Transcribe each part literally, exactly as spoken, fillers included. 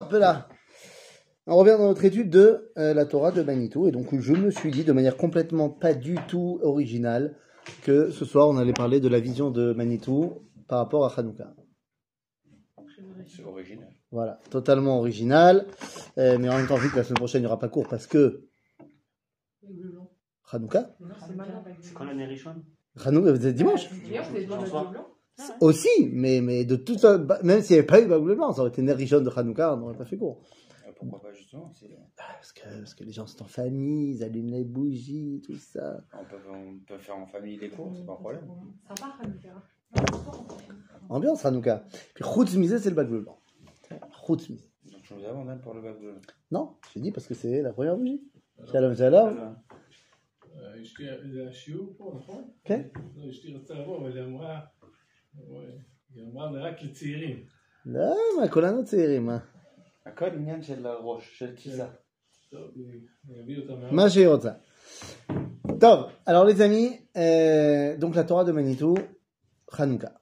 Voilà. On revient dans notre étude de euh, la Torah de Manitou, et donc je me suis dit de manière complètement pas du tout originale que ce soir on allait parler de la vision de Manitou par rapport à Hanouka. C'est original. Voilà, totalement original, euh, mais en même temps vu que la semaine prochaine il n'y aura pas cours parce que Hanouka. C'est quand l'année Richonne? Hanouka, c'est dimanche. Aussi, mais, mais de toute façon, même s'il n'y avait pas eu Baboule Blanc, ça aurait été Ner Rishon de Hanouka, on n'aurait pas fait court. Pourquoi pas justement parce que, parce que les gens sont en famille, ils allument les bougies, tout ça. On peut, on peut faire en famille des cours, c'est pas un problème. Ça va, Hanouka. Ambiance, Hanouka. Puis Choutzmizé, c'est le Baboule Blanc. Choutzmizé. Donc je vous avance pour le Baboule Blanc. Non, j'ai dit parce que c'est la première bougie. Shalom, shalom. Est-ce qu'il y a un chiot pour l'enfant? Ok. Je t'ai resté à voir, mais moi. היא אמרה רק לצעירים. למה? כולנו צעירים. הכל עניין של הראש, של תפיסה. מה שהיא רוצה. טוב, alors les amis, euh, donc la Torah de Manitou, Hanouka.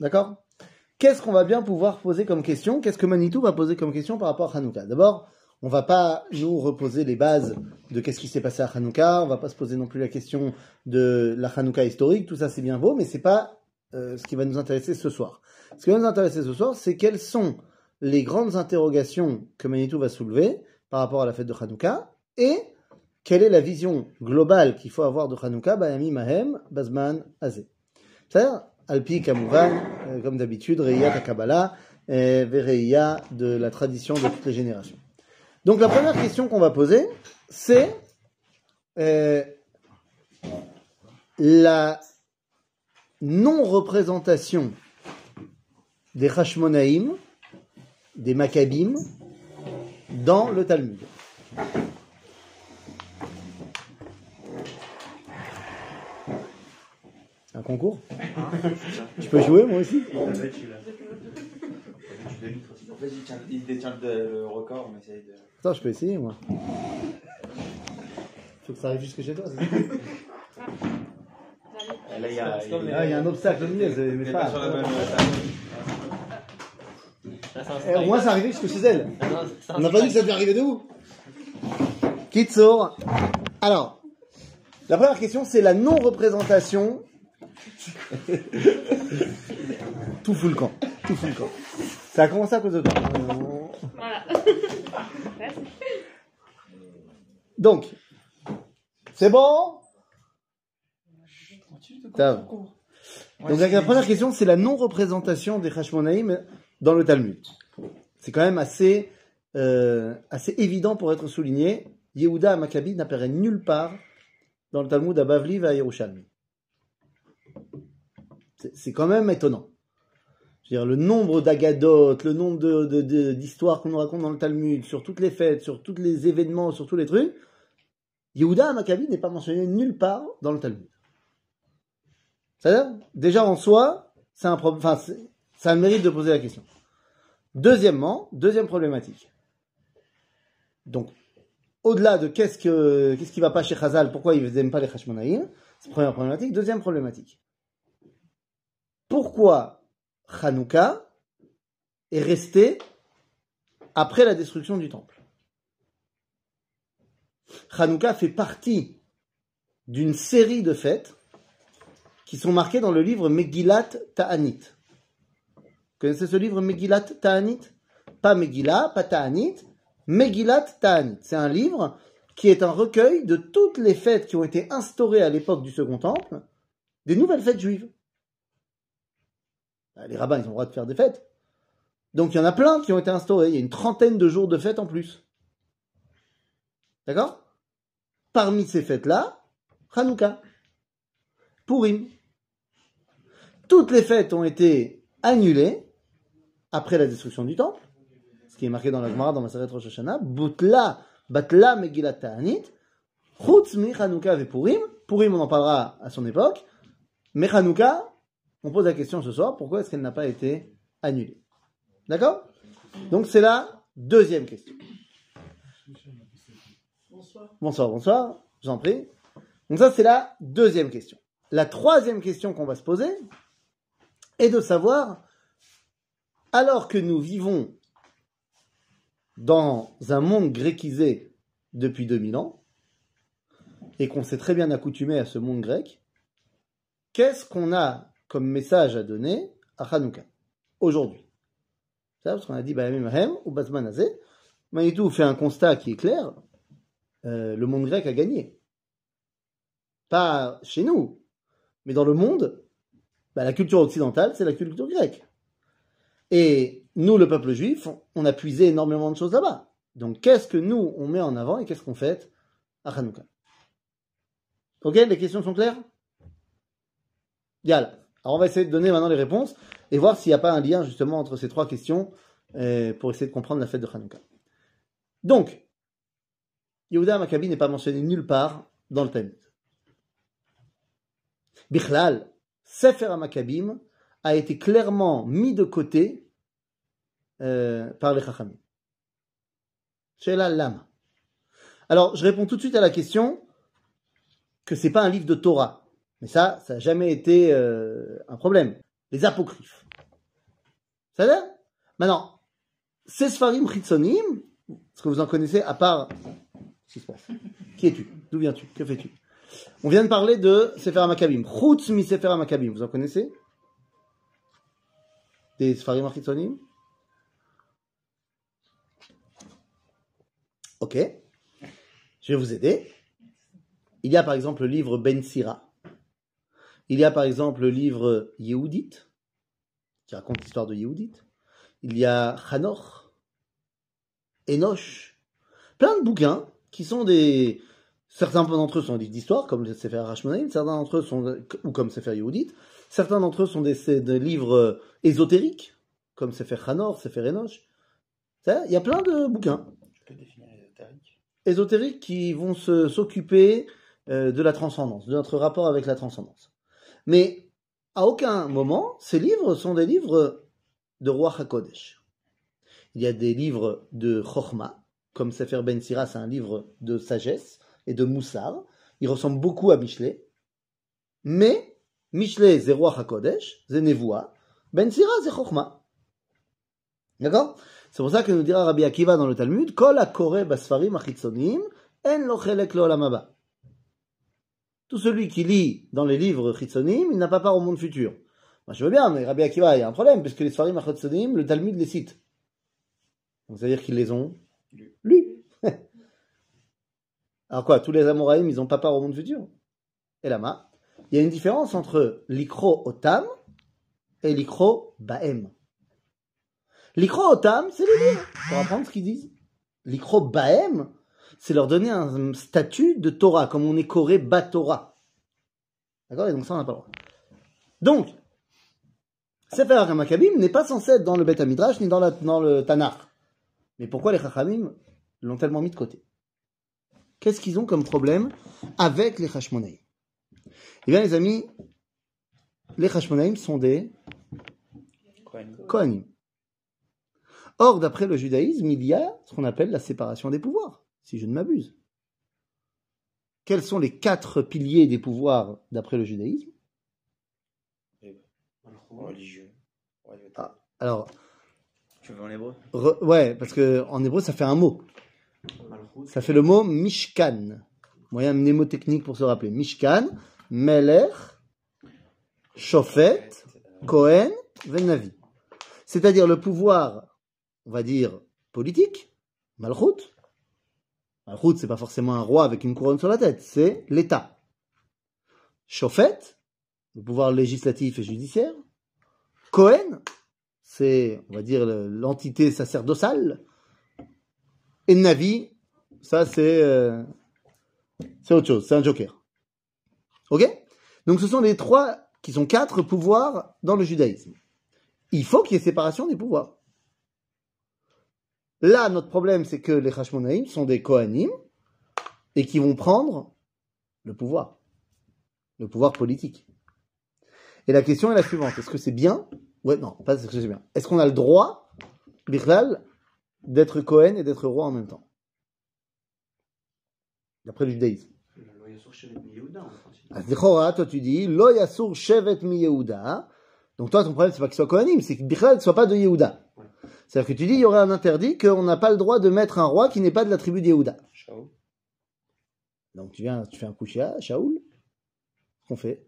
D'accord? Qu'est-ce qu'on va bien pouvoir poser comme question? Qu'est-ce que Manitou va poser comme question par rapport à Hanouka? D'abord, on ne va pas nous reposer les bases de qu'est-ce qui s'est passé à Hanouka. On ne va pas se poser non plus la question de la Hanouka historique. Tout ça, c'est bien beau, mais c'est pas Euh, ce qui va nous intéresser ce soir. Ce qui va nous intéresser ce soir, c'est quelles sont les grandes interrogations que Manitou va soulever par rapport à la fête de Hanouka et quelle est la vision globale qu'il faut avoir de Hanouka, Bayami Mahem, Bazman, Azé. C'est-à-dire, Alpi Kamouvan, euh, comme d'habitude, Reïa Takabala, et Vereïa de la tradition de toutes les générations. Donc la première question qu'on va poser, c'est euh, la non-représentation des Hashmonaïm, des Maccabim, dans le Talmud. Un concours? Tu peux jouer, moi aussi? Il détient le record, mais essaye de... Attends, je peux essayer, moi. Faut que ça arrive jusque chez toi, c'est ça? Là, il y a, il y a, il y a un obstacle au milieu, vous n'avez pas. Au moins, c'est arrivé jusque chez elle. On n'a pas dit que ça devait arriver de où? Kitsour. Alors, la première question, c'est la non-représentation. Tout fout le camp. Tout fout le camp. Ça a commencé à cause de toi. Voilà. Donc, c'est bon? Donc la première question, c'est la non-représentation des Hashmonaïm dans le Talmud. C'est quand même assez, euh, assez évident pour être souligné. Yehuda HaMaccabi n'apparaît nulle part dans le Talmud à Bavli et à Yerushalmi. C'est, c'est quand même étonnant. Je veux dire, le nombre d'agadotes, le nombre de, de, de, d'histoires qu'on nous raconte dans le Talmud, sur toutes les fêtes, sur tous les événements, sur tous les trucs, Yehuda HaMaccabi n'est pas mentionné nulle part dans le Talmud. C'est-à-dire, déjà en soi, c'est un pro- enfin, c'est, ça a le mérite de poser la question. Deuxièmement, deuxième problématique. Donc, au-delà de qu'est-ce, que, qu'est-ce qui ne va pas chez Chazal, pourquoi ils n'aiment pas les Hashmonaïm, c'est la première problématique. Deuxième problématique. Pourquoi Hanouka est resté après la destruction du temple? Hanouka fait partie d'une série de fêtes qui sont marqués dans le livre Megillat Ta'anit. Vous connaissez ce livre Megillat Ta'anit? Pas Megillah, pas Ta'anit, Megillat Ta'anit. C'est un livre qui est un recueil de toutes les fêtes qui ont été instaurées à l'époque du Second Temple, des nouvelles fêtes juives. Les rabbins, ils ont le droit de faire des fêtes. Donc il y en a plein qui ont été instaurées. Il y a une trentaine de jours de fêtes en plus. D'accord? Parmi ces fêtes-là, Hanouka, Pourim. Toutes les fêtes ont été annulées après la destruction du temple, ce qui est marqué dans la Gemara, dans Maseret Rosh Hashanah, Boutla, Batla, Megillat Ta'anit, Chutz mi Hanouka ve Pourim. Pourim, on en parlera à son époque, mais Hanouka, on pose la question ce soir, pourquoi est-ce qu'elle n'a pas été annulée? D'accord? Donc c'est la deuxième question. Bonsoir. Bonsoir, bonsoir, je vous en prie. Donc ça c'est la deuxième question. La troisième question qu'on va se poser, et de savoir, alors que nous vivons dans un monde grécisé depuis deux mille ans, et qu'on s'est très bien accoutumé à ce monde grec, qu'est-ce qu'on a comme message à donner à Hanouka, aujourd'hui? C'est parce qu'on a dit, Manitou fait un constat qui est clair, euh, le monde grec a gagné. Pas chez nous, mais dans le monde, bah, la culture occidentale, c'est la culture grecque. Et nous, le peuple juif, on a puisé énormément de choses là-bas. Donc, qu'est-ce que nous, on met en avant et qu'est-ce qu'on fête à Hanouka? Ok, les questions sont claires? Yal. Alors, on va essayer de donner maintenant les réponses et voir s'il n'y a pas un lien, justement, entre ces trois questions euh, pour essayer de comprendre la fête de Hanouka. Donc, Yehuda Maccabi n'est pas mentionné nulle part dans le Talmud. Bichlal, Sefer HaMaccabim, a été clairement mis de côté euh, par les Chachamim. Shela Lama. Alors, je réponds tout de suite à la question que ce n'est pas un livre de Torah. Mais ça, ça n'a jamais été euh, un problème. Les apocryphes. Ça va? Maintenant, ces Sfarim Chitsonim, ce que vous en connaissez, à part... Qu'est-ce qui se passe? Qui es-tu? D'où viens-tu? Que fais-tu? On vient de parler de Sefer HaMaccabim. Chutz mi Sefer HaMaccabim, vous en connaissez? Des Sfarim Chitsonim? Ok. Je vais vous aider. Il y a par exemple le livre Ben Sira. Il y a par exemple le livre Yehudite, qui raconte l'histoire de Yehudite. Il y a Hanor, Enoch, plein de bouquins qui sont des... Certains d'entre eux sont des livres d'histoire, comme le Sefer Hashmonaïm, certains d'entre eux sont... ou comme Sefer Yehudite. Certains d'entre eux sont des, des livres ésotériques, comme Sefer Hanor, Sefer Enoch. Ça, il y a plein de bouquins. Je peux définir ésotérique. Ésotériques qui vont se, s'occuper euh, de la transcendance, de notre rapport avec la transcendance. Mais à aucun moment, ces livres sont des livres de Ruach HaKodesh. Il y a des livres de Chochma, comme Sefer Ben Sira, c'est un livre de sagesse et de Moussar. Il ressemble beaucoup à Michelet. Mais Michelet, c'est Ruach HaKodesh, c'est Nevoa. Ben Sira, c'est Chochma. D'accord? C'est pour ça que nous dira Rabbi Akiva dans le Talmud, Kol HaKore Basfarim HaChitzonim, En Lo Chelek Lo Olam Haba. Tout celui qui lit dans les livres Chitsonim, il n'a pas part au monde futur. Moi, je veux bien, mais Rabbi Akiva, il y a un problème, puisque les Sfarim Chitsonim, le Talmud les cite. Donc, c'est-à-dire qu'ils les ont lus. Lu. Alors quoi, tous les Amoraïm, ils n'ont pas part au monde futur? Et là-bas, il y a une différence entre l'Ikro Otam et l'Ikro Baem. L'Ikro Otam, c'est les livres, pour apprendre ce qu'ils disent. L'Ikro Baem, c'est leur donner un statut de Torah, comme on est coré Bat-Torah. D'accord? Et donc ça, on n'a pas le droit. Donc, Sefer HaMaccabim n'est pas censé être dans le Beth HaMidrash ni dans, la, dans le Tanakh. Mais pourquoi les Chachamim l'ont tellement mis de côté? Qu'est-ce qu'ils ont comme problème avec les Hashmonaïm? Eh bien, les amis, les Hashmonaïm sont des Kohanim. Or, d'après le judaïsme, il y a ce qu'on appelle la séparation des pouvoirs. Si je ne m'abuse. Quels sont les quatre piliers des pouvoirs d'après le judaïsme? Religieux. Ah, alors. Tu veux en hébreu? Re, ouais, parce que en hébreu ça fait un mot. Ça fait le mot Mishkan. Moyen mnémotechnique pour se rappeler. Mishkan, Melech, Shofet, Kohen, Venavi. C'est-à-dire le pouvoir, on va dire politique, Malchut. Malchut, c'est pas forcément un roi avec une couronne sur la tête, c'est l'État. Shofet, le pouvoir législatif et judiciaire. Kohen, c'est, on va dire, l'entité sacerdotale. Et Navi, ça c'est, euh, c'est autre chose, c'est un joker. Ok? Donc ce sont les trois qui sont quatre pouvoirs dans le judaïsme. Il faut qu'il y ait séparation des pouvoirs. Là, notre problème, c'est que les Hashmonaïm sont des Kohanim et qui vont prendre le pouvoir, le pouvoir politique. Et la question est la suivante. Est-ce que c'est bien? Ouais, non, pas est-ce que c'est bien. Est-ce qu'on a le droit, Bichlal, d'être Kohen et d'être roi en même temps? D'après le judaïsme. Lo yasur shevet mi Yehuda, en français. Toi, tu dis, Lo yasur shevet mi Yehuda. Donc toi, ton problème, c'est pas qu'il soit Kohanim, c'est que Bichlal ne soit pas de Yehuda. Ouais. C'est-à-dire que tu dis, il y aurait un interdit qu'on n'a pas le droit de mettre un roi qui n'est pas de la tribu d'Yehuda. Donc tu viens, tu fais un kouchia, Shaoul, ce qu'on fait.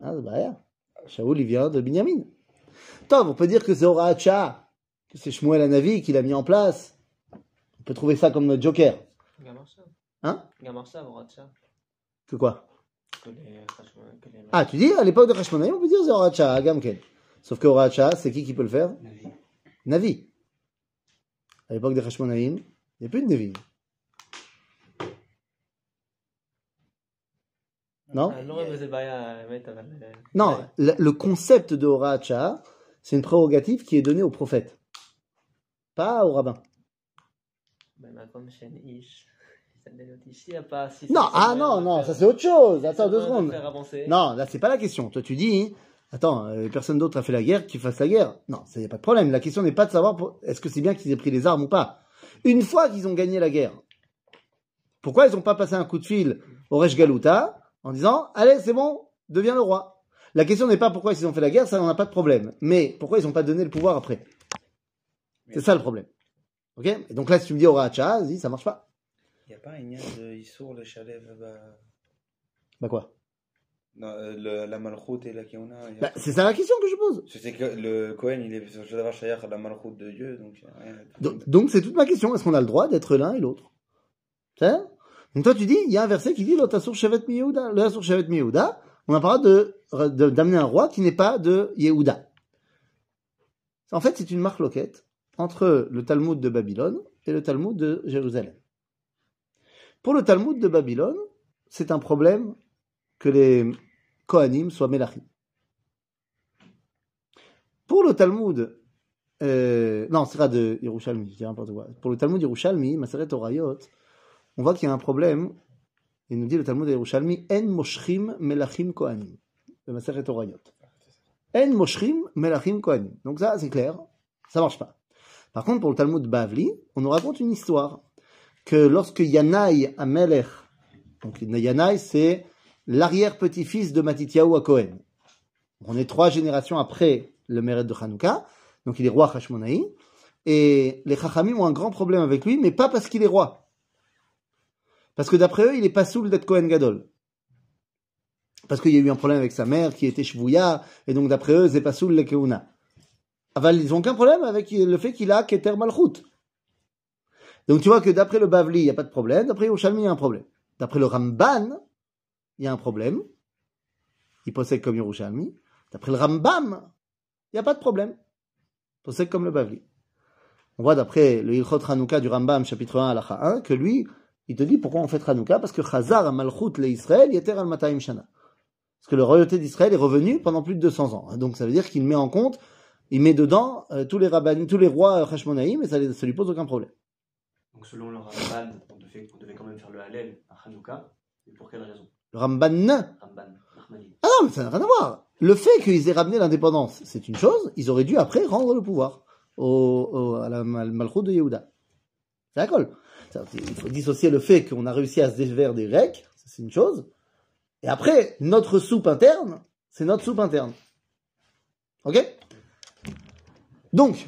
Hein, Zbaria. Shaoul, il vient de Binyamin. Tov, on peut dire que c'est Horahacha, que c'est Shmuel Hanavi qui l'a mis en place. On peut trouver ça comme notre joker. Hein? Que quoi? Que les... Que les... Ah, tu dis, à l'époque de Hashmonaïm, on peut dire c'est Horahacha, Gamken. Sauf que Horahacha, c'est qui qui peut le faire? Navi. Navi. À l'époque de Hashmonaïm, il n'y a plus de Navi. Non, non, le concept de Horahacha, c'est une prérogative qui est donnée aux prophètes, pas aux rabbins. Non, ah non, non, ça c'est autre chose. Attends deux secondes. Non, là c'est pas la question. Toi tu dis, attends, personne d'autre a fait la guerre, qu'il fasse la guerre. Non, ça y a pas de problème. La question n'est pas de savoir pour... est-ce que c'est bien qu'ils aient pris les armes ou pas. Une fois qu'ils ont gagné la guerre, pourquoi ils n'ont pas passé un coup de fil au Resh Galuta? En disant, allez, c'est bon, deviens le roi. La question n'est pas pourquoi ils ont fait la guerre, ça n'en a pas de problème. Mais pourquoi ils n'ont pas donné le pouvoir après? C'est ça le problème. Ok? Et donc là, si tu me dis Horahacha, vas-y, ça marche pas. Il n'y a pas une de Issour, le Chalev, bah. Bah quoi? Non, euh, le, la Malchut et la Keona. A... Bah, c'est ça la question que je pose. C'est que le Cohen, il est sur le la Malchut de Dieu, donc. Donc, donc c'est toute ma question. Est-ce qu'on a le droit d'être l'un et l'autre? C'est ça? Donc toi tu dis, il y a un verset qui dit l'Otasur Shevet mi Yehuda, l'Otasur Shevet mi Yehuda, on a pas le droit de, de, d'amener un roi qui n'est pas de Yehuda. En fait, c'est une marloquette entre le Talmud de Babylone et le Talmud de Jérusalem. Pour le Talmud de Babylone, c'est un problème que les Kohanim soient Melachim. Pour le Talmud, euh, non, c'est pas de Yerushalmi, je dis n'importe quoi. Pour le Talmud Yerushalmi, Maseret Orayot, on voit qu'il y a un problème. Il nous dit le Talmud de Yerushalmi, En Moshchim Melachim Kohanim, de Maseret Orayot. En Moshchim Melachim Kohanim. Donc ça, c'est clair, ça marche pas. Par contre, pour le Talmud Bavli, on nous raconte une histoire que lorsque Yanaï à Melech, donc Yanaï, c'est l'arrière-petit-fils de Matityahu à Cohen. On est trois générations après le Mérite de Hanouka, donc il est roi Hashmonaï, et les Chachamim ont un grand problème avec lui, mais pas parce qu'il est roi. Parce que d'après eux, il n'est pas saoul d'être Kohen Gadol. Parce qu'il y a eu un problème avec sa mère qui était Shvouya, et donc d'après eux, c'est pas saoul le Keuna. Aval, ils n'ont aucun problème avec le fait qu'il a Keter Malchut. Donc tu vois que d'après le Bavli, il n'y a pas de problème, d'après Yerushalmi, il y a un problème. D'après le Ramban, il y a un problème. Il possède comme Yerushalmi. D'après le Rambam, il n'y a pas de problème. Il possède comme le Bavli. On voit d'après le Hilchot Hanouka du Rambam, chapitre un, halakha un, que lui, il te dit pourquoi on fait Hanouka, parce que Chazar à Malchut le Israël yeter al Matayim Shana. Parce que le royauté d'Israël est revenu pendant plus de deux cents ans. Donc ça veut dire qu'il met en compte, il met dedans euh, tous les rabbins, tous les rois Hashmonaïm, et ça ne lui pose aucun problème. Donc selon le Ramban, on devait, on devait quand même faire le Hallel à Hanouka, mais pour quelle raison? Le Ramban nain. Ah non, mais ça n'a rien à voir. Le fait qu'ils aient ramené l'indépendance, c'est une chose, ils auraient dû après rendre le pouvoir au, au, à la Malchut de Yehuda. C'est la colle. Il faut dissocier le fait qu'on a réussi à se défaire des Grecs, c'est une chose. Et après, notre soupe interne, c'est notre soupe interne. Ok? Donc,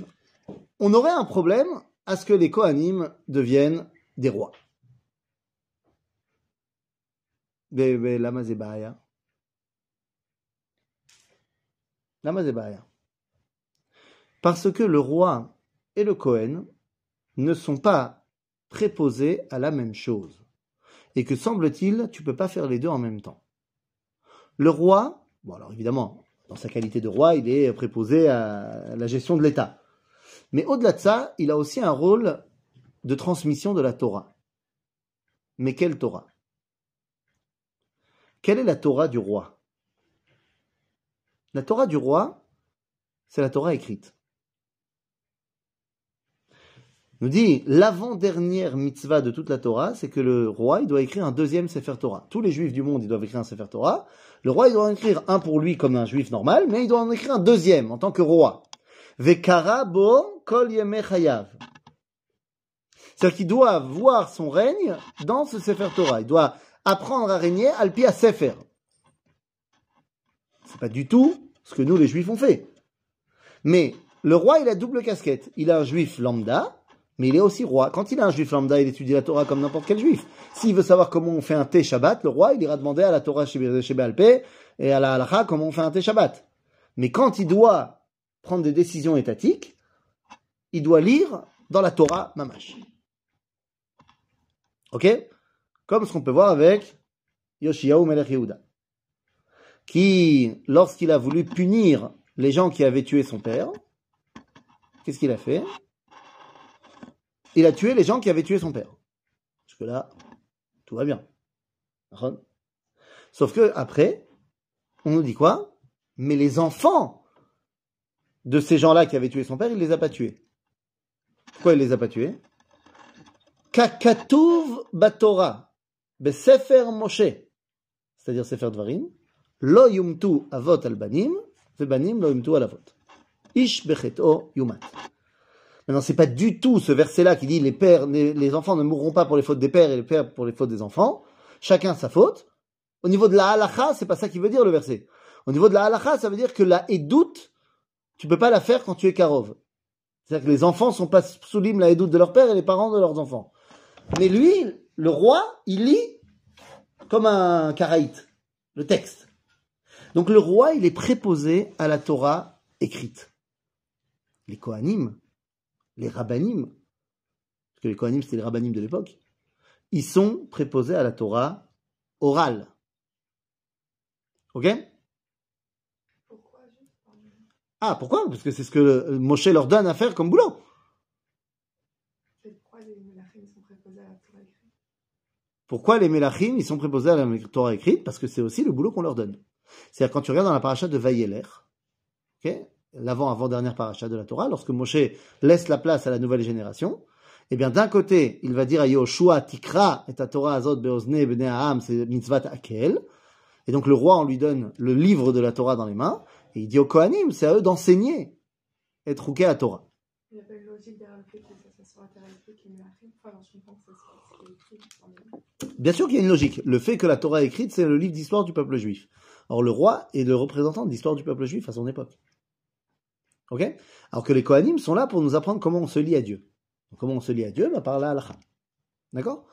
on aurait un problème à ce que les Kohanim deviennent des rois. Mais, mais lama ze baaya. Lama ze baaya. Parce que le roi et le Kohen ne sont pas préposé à la même chose. Et que, semble-t-il, tu ne peux pas faire les deux en même temps. Le roi, bon alors évidemment, dans sa qualité de roi, il est préposé à la gestion de l'État. Mais au-delà de ça, il a aussi un rôle de transmission de la Torah. Mais quelle Torah? Quelle est la Torah du roi? La Torah du roi, c'est la Torah écrite. Nous dit, l'avant-dernière mitzvah de toute la Torah, c'est que le roi, il doit écrire un deuxième Sefer Torah. Tous les juifs du monde, ils doivent écrire un Sefer Torah. Le roi, il doit en écrire un pour lui, comme un juif normal, mais il doit en écrire un deuxième, en tant que roi. Vekara bo kol yemei chayav. C'est-à-dire qu'il doit voir son règne dans ce Sefer Torah. Il doit apprendre à régner al pi ha-sefer. C'est pas du tout ce que nous, les juifs, on fait. Mais Le roi, il a double casquette. Il a un juif lambda, mais il est aussi roi. Quand il a un juif lambda, il étudie la Torah comme n'importe quel juif. S'il veut savoir comment on fait un thé Shabbat, le roi, il ira demander à la Torah chez Béalpé et à la Halakha comment on fait un thé Shabbat. Mais quand il doit prendre des décisions étatiques, il doit lire dans la Torah mamash. Ok? Comme ce qu'on peut voir avec Yoshiyahu Melech Yehuda, qui, lorsqu'il a voulu punir les gens qui avaient tué son père, qu'est-ce qu'il a fait? Il a tué les gens qui avaient tué son père. Parce que là, tout va bien. Sauf que après, on nous dit quoi? Mais les enfants de ces gens-là qui avaient tué son père, il ne les a pas tués. Pourquoi il ne les a pas tués? Kakatuv batora, besefer Moshe, c'est-à-dire sefer Dvarim, lo yumtu avot al-banim, vebanim lo yumtu al-avot. Ish bechet'o yumat. Maintenant, c'est pas du tout ce verset-là qui dit les pères, les, les enfants ne mourront pas pour les fautes des pères et les pères pour les fautes des enfants. Chacun sa faute. Au niveau de la halakha, c'est pas ça qui veut dire le verset. Au niveau de la halakha, ça veut dire que la edoute, tu peux pas la faire quand tu es karov. C'est-à-dire que les enfants sont pas soulimes la edoute de leur père et les parents de leurs enfants. Mais lui, le roi, il lit comme un karaïte, le texte. Donc le roi, il est préposé à la Torah écrite. Les Kohanim, les Rabbanim, parce que les Kohanim c'était les Rabbanim de l'époque, ils sont préposés à la Torah orale. Ok? Pourquoi? Ah, pourquoi? Parce que c'est ce que Moshe leur donne à faire comme boulot. Pourquoi les Melachim sont préposés à la Torah écrite? Pourquoi les Melachim ils sont préposés à la Torah écrite? Parce que c'est aussi le boulot qu'on leur donne. C'est-à-dire quand tu regardes dans la paracha de Vayeler, ok, l'avant-avant-dernière paracha de la Torah, lorsque Moshe laisse la place à la nouvelle génération, eh bien d'un côté, il va dire à Yehoshua, Tikra et ta Torah azot beozne bnei ha'am, c'est mitzvat akel. Et donc le roi, on lui donne le livre de la Torah dans les mains, et il dit aux Kohanim, c'est à eux d'enseigner et trouquer la Torah. Il n'y a pas de logique derrière le fait que ça soit interactif, qu'il n'y a pas de logique derrière le fait. Bien sûr qu'il y a une logique. Le fait que la Torah est écrite, c'est le livre d'histoire du peuple juif. Or le roi est le représentant de l'histoire du peuple juif à son époque. Okay? Alors que les Kohanim sont là pour nous apprendre comment on se lie à Dieu. Donc, comment on se lie à Dieu? Bah, par la halakha. D'accord?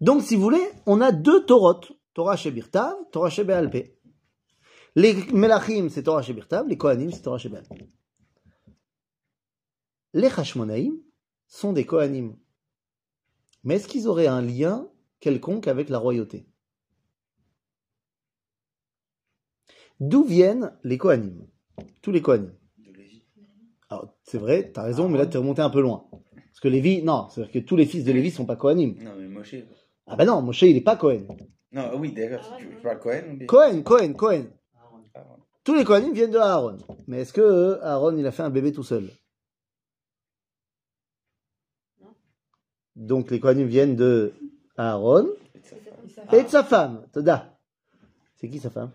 Donc, si vous voulez, on a deux torotes. Torah Shebirtav, Torah Shebealpé. Les Melachim, c'est Torah Shebirtav. Les Kohanim, c'est Torah Shebealpé. Les Hashmonaïm sont des Kohanim. Mais est-ce qu'ils auraient un lien quelconque avec la royauté? D'où viennent les Kohanim? Tous les Kohanim. Alors, c'est vrai, t'as raison, ah, mais là, t'es remonté un peu loin. Parce que Lévi, non, c'est-à-dire que tous les fils de Lévi sont pas Kohanim. Non, mais Moshe. Ah ben non, Moshe, il est pas Kohen. Non, oui, d'ailleurs, ah, si tu parles Kohen. Mais... Kohen, Kohen, Kohen. Aaron. Aaron. Tous les Kohanim viennent de Aaron. Mais est-ce que euh, Aaron, il a fait un bébé tout seul? Non. Donc, les Kohanim viennent de Aaron et de sa femme. Toda. C'est qui sa femme?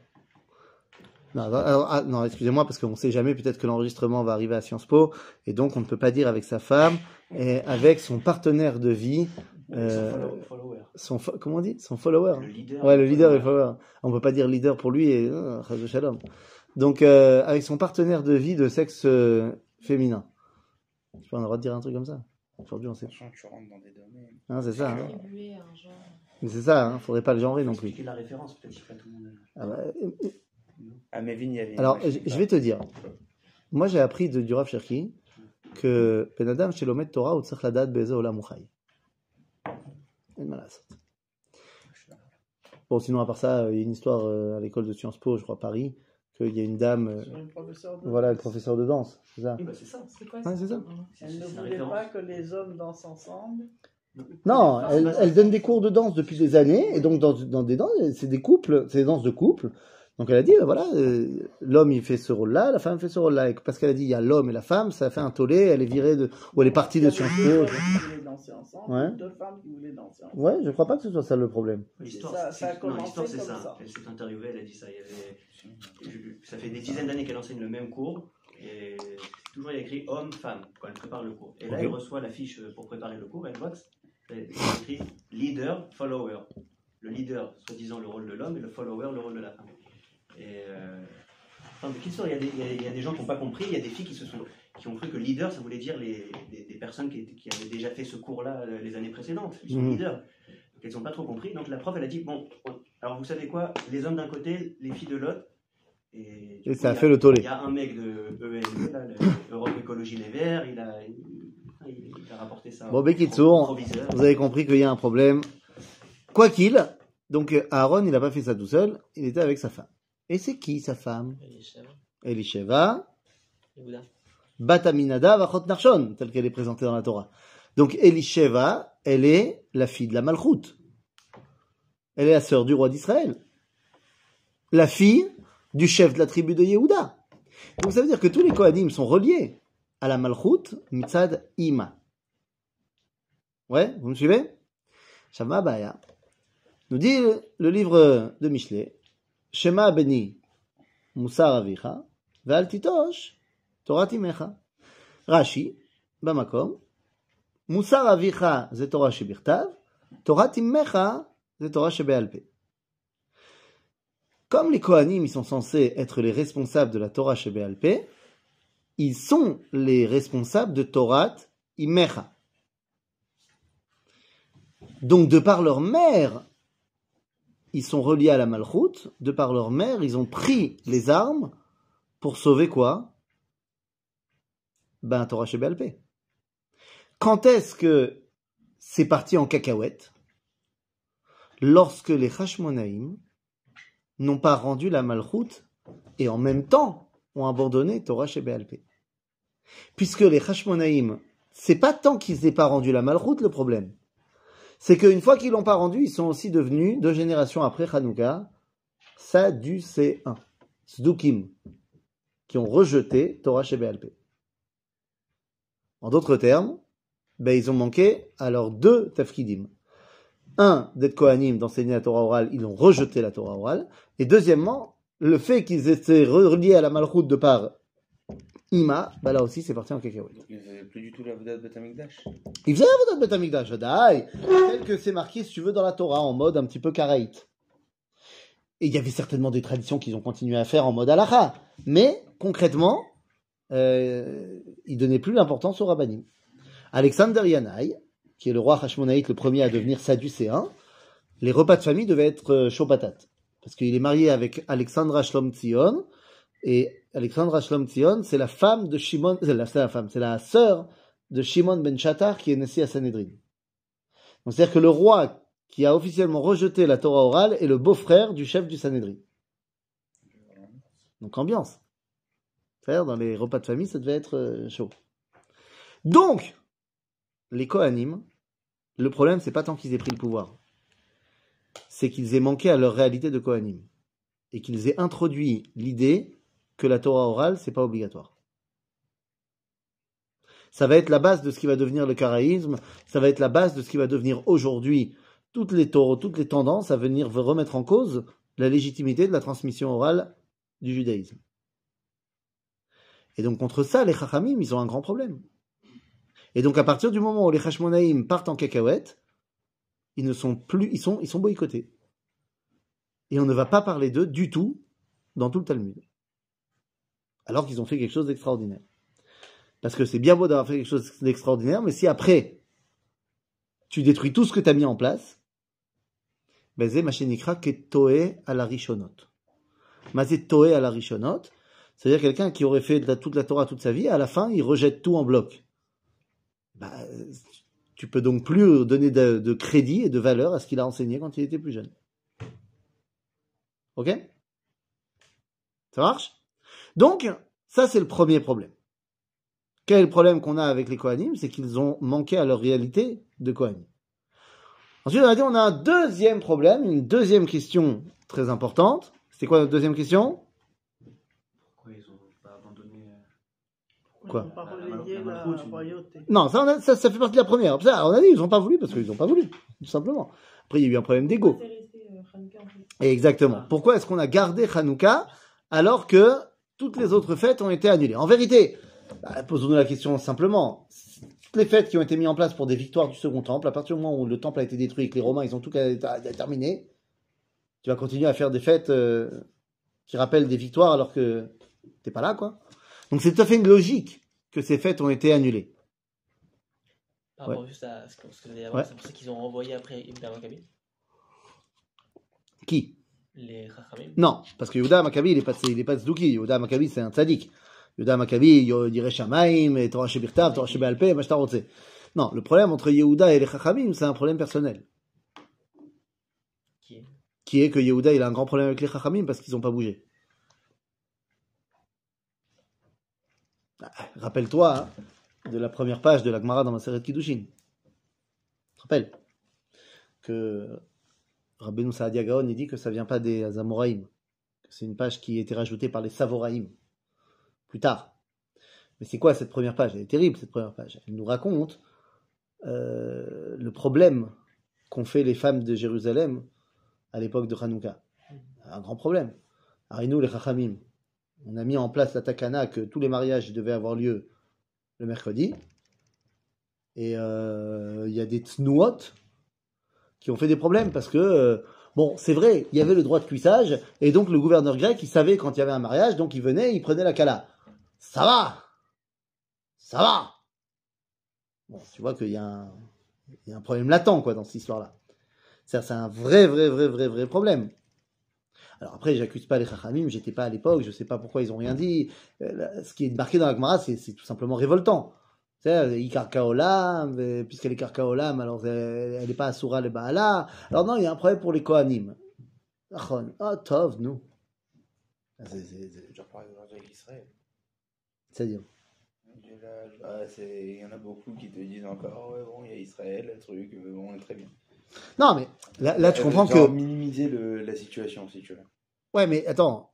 Non, ah, non, excusez-moi, parce qu'on ne sait jamais, peut-être que l'enregistrement va arriver à Sciences Po, et donc on ne peut pas dire avec sa femme, et avec son partenaire de vie, euh, son follower. Son fo- comment on dit? Son follower. Le leader. Ouais, le leader et follower. On ne peut pas dire leader pour lui, et euh, Chazé Shalom. Donc, euh, avec son partenaire de vie de sexe euh, féminin. Tu peux en avoir de dire un truc comme ça? Aujourd'hui, on sait. Tu rentres dans des domaines. Hein, c'est ça. Hein. Mais c'est ça, il hein, ne faudrait pas le genrer non plus. La référence, peut-être qu'il fait tout le monde. Ah bah, euh, Ah, mais vignes, vignes, Alors, je, je vais te dire, moi j'ai appris de Rav Cherki que Benadam Shelomet Torah ou Tzach Ladat Beze Olam Uchay. Bon, sinon, à part ça, il y a une histoire à l'école de Sciences Po, je crois, Paris, qu'il y a une dame. Une professeure de voilà, le professeur de danse. C'est ça. Oui, bah c'est ça. C'est quoi ça? Ah, c'est ça. Elle ne voulait pas que les hommes dansent ensemble. Non, elle, elle donne des cours de danse depuis des années, et donc dans, dans des danses, c'est des couples, c'est des danses de couple. Donc elle a dit, voilà, euh, l'homme il fait ce rôle-là, la femme fait ce rôle-là. Et parce qu'elle a dit, il y a l'homme et la femme, ça a fait un tollé, elle est virée de... Ou elle est partie de Sciences Po. Ouais. Deux femmes qui voulaient danser ensemble. Ouais, je crois pas que ce soit ça le problème. L'histoire, ça, c'est, ça a commencé non, l'histoire, c'est comme ça. ça. Elle s'est interviewée, elle a dit ça. Il y avait... Ça fait des dizaines d'années qu'elle enseigne le même cours. Et toujours il y a écrit homme-femme quand elle prépare le cours. Et là, okay. Elle reçoit la fiche pour préparer le cours, elle voit que c'est écrit leader-follower. Le leader, soi-disant le rôle de l'homme, et le follower, le rôle de la femme. Et euh... enfin, mais il, y a des, il, y a, il y a des gens qui n'ont pas compris, il y a des filles qui se sont qui ont cru que leader, ça voulait dire les, les, les personnes qui, qui avaient déjà fait ce cours-là les années précédentes. Ils sont mmh. leaders. Donc elles n'ont pas trop compris. Donc la prof, elle a dit, bon, alors vous savez quoi, les hommes d'un côté, les filles de l'autre. Et, et coup, ça a, a fait le tollé. Il y a un mec de E S V, là, l'Europe Écologie Les Verts, il a, il, il a rapporté ça. Bon, Bekitsour, vous avez compris qu'il y a un problème. Quoi qu'il, donc Aaron, il n'a pas fait ça tout seul, il était avec sa femme. Et c'est qui sa femme? Elisheva. Elisheva. Yehuda. Bataminada Vachot Narshon, telle qu'elle est présentée dans la Torah. Donc Elisheva, elle est la fille de la Malchoute. Elle est la sœur du roi d'Israël. La fille du chef de la tribu de Yehuda. Donc ça veut dire que tous les Kohanim sont reliés à la Malchoute Mitzad Ima. Ouais, vous me suivez? Shama Baya. Nous dit le livre de Michelet, Shema Beni Moussar Avicha Val Titosh Torah Timecha. Rashi Bamakom Moussar Avicha ze Torah Shebirtav Torah Timecha ze Torah Shebealpe. Comme les Kohanim, ils sont censés être les responsables de la Torah Shebealpe, ils sont les responsables de Torah Timecha. Donc de par leur mère, ils sont reliés à la Malchoute, de par leur mère, ils ont pris les armes pour sauver quoi? Ben, Torah Shebealpé. Quand est-ce que c'est parti en cacahuète? Lorsque les Hashmonaïm n'ont pas rendu la Malchoute et en même temps ont abandonné Torah Shebealpé. Puisque les Hashmonaïm, c'est pas tant qu'ils n'aient pas rendu la Malchoute le problème. C'est qu'une fois qu'ils l'ont pas rendu, ils sont aussi devenus, deux générations après Hanouka, Sadducéens, Sdukim, qui ont rejeté Torah Shebealpé. En d'autres termes, ben ils ont manqué à leurs deux tafkidim. Un, d'être Kohanim, d'enseigner la Torah orale, ils ont rejeté la Torah orale. Et deuxièmement, le fait qu'ils étaient reliés à la Malchoute de par Ima, bah là aussi c'est parti en cacahuète. Donc ils faisaient plus du tout la Vodat Bet Hamikdash. Ils faisaient la Vodat Bet Hamikdash, Adai, tel que c'est marqué, si tu veux, dans la Torah, en mode un petit peu karaïte. Et il y avait certainement des traditions qu'ils ont continué à faire en mode halakha, mais concrètement, euh, ils donnaient plus l'importance au rabbanim. Alexander Yanaï, qui est le roi Hashmonaïte, le premier à devenir sadducéen, les repas de famille devaient être chaud patate, parce qu'il est marié avec Alexandra Shlom Tzion. Et Alexandra Shlom Tzion, c'est la femme de Shimon, c'est la, c'est la femme, c'est la sœur de Shimon ben Shatar qui est née à Sanhedrin. Donc c'est-à-dire que le roi qui a officiellement rejeté la Torah orale est le beau-frère du chef du Sanhedrin. Donc ambiance. C'est-à-dire dans les repas de famille, ça devait être chaud. Donc, les Kohanim, le problème c'est pas tant qu'ils aient pris le pouvoir, c'est qu'ils aient manqué à leur réalité de Kohanim et qu'ils aient introduit l'idée que la Torah orale, c'est pas obligatoire. Ça va être la base de ce qui va devenir le karaïsme, ça va être la base de ce qui va devenir aujourd'hui toutes les torahs, toutes les tendances à venir remettre en cause la légitimité de la transmission orale du judaïsme. Et donc contre ça, les Chachamim, ils ont un grand problème. Et donc à partir du moment où les Hashmonaïm partent en cacahuète, ils ne sont plus, ils sont, ils sont boycottés. Et on ne va pas parler d'eux du tout dans tout le Talmud. Alors qu'ils ont fait quelque chose d'extraordinaire. Parce que c'est bien beau d'avoir fait quelque chose d'extraordinaire, mais si après, tu détruis tout ce que tu as mis en place, ben c'est machenikra ketoé à la richonot. Mazé toé à la richonot, c'est-à-dire quelqu'un qui aurait fait toute la Torah toute sa vie, à la fin, il rejette tout en bloc. Ben, tu peux donc plus donner de, de crédit et de valeur à ce qu'il a enseigné quand il était plus jeune. Ok? Ça marche? Donc, ça c'est le premier problème. Quel est le problème qu'on a avec les Kohanim? C'est qu'ils ont manqué à leur réalité de Kohanim. Ensuite, on a dit, on a un deuxième problème, une deuxième question très importante. C'était quoi notre deuxième question? Pourquoi ils n'ont pas abandonné quoi? Ils n'ont pas relié la royauté. Non, ça, on a, ça, ça fait partie de la première. Ça, on a dit, ils n'ont pas voulu parce qu'ils n'ont pas voulu, tout simplement. Après, il y a eu un problème d'ego. Exactement. Pourquoi est-ce qu'on a gardé Hanouka alors que toutes les autres fêtes ont été annulées? En vérité, bah, posons-nous la question simplement. Toutes les fêtes qui ont été mises en place pour des victoires du Second Temple, à partir du moment où le Temple a été détruit et que les Romains, ils ont tout terminé, tu vas continuer à faire des fêtes euh, qui rappellent des victoires alors que t'es pas là, quoi. Donc c'est tout à fait une logique que ces fêtes ont été annulées. Par rapport ouais. juste à ce que vous avez avant, ouais. c'est pour ça qu'ils ont renvoyé après Yehuda Maccabi. Qui? Les Chachamim. Non, parce que Yehuda Maccabi, il n'est pas de Tzduki. Yehuda Maccabi, c'est un tzadik. Yehuda Maccabi, il dirait Shamaim, Torah Shebirtav, Torah Shebealpeh, Mashtar Otse. Non, le problème entre Yehuda et les Chachamim, c'est un problème personnel. Qui est Qui est que Yehuda, il a un grand problème avec les Chachamim parce qu'ils n'ont pas bougé. Ah, rappelle-toi hein, de la première page de la Gemara dans Maseret Kiddushin. Rappelle que Rabbeinu Saadia Gaon il dit que ça ne vient pas des Azamoraïm, que c'est une page qui a été rajoutée par les Savoraïm plus tard. Mais c'est quoi cette première page? Elle est terrible cette première page. Elle nous raconte euh, le problème qu'ont fait les femmes de Jérusalem à l'époque de Hanouka. Un grand problème. Arinou les Chachamim. On a mis en place la takana que tous les mariages devaient avoir lieu le mercredi. Et il euh, y a des tsnuot qui ont fait des problèmes parce que, euh, bon, c'est vrai, il y avait le droit de cuissage et donc le gouverneur grec, il savait quand il y avait un mariage, donc il venait, il prenait la kala. Ça va Ça va Bon, tu vois qu'il y a un, il y a un problème latent quoi, dans cette histoire-là. C'est-à-dire, c'est un vrai, vrai, vrai, vrai, vrai problème. Alors après, j'accuse pas les Chachamim, j'étais pas à l'époque, je sais pas pourquoi ils ont rien dit. Ce qui est marqué dans la Gemara, c'est, c'est tout simplement révoltant. C'est-à-dire, Ikar Kaolam, puisqu'elle est Ikar Kaolam, alors elle n'est pas Asura le Baala. Alors non, il y a un problème pour les Kohanim. Achon, oh Tov, nous. C'est toujours pareil aujourd'hui avec Israël. C'est-à-dire il y en a beaucoup qui te disent encore, ouais, bon, il y a Israël, le truc, bon, on est très bien. Non, mais là, là tu euh, comprends que. Minimiser le, la situation, si tu veux. Ouais, mais attends.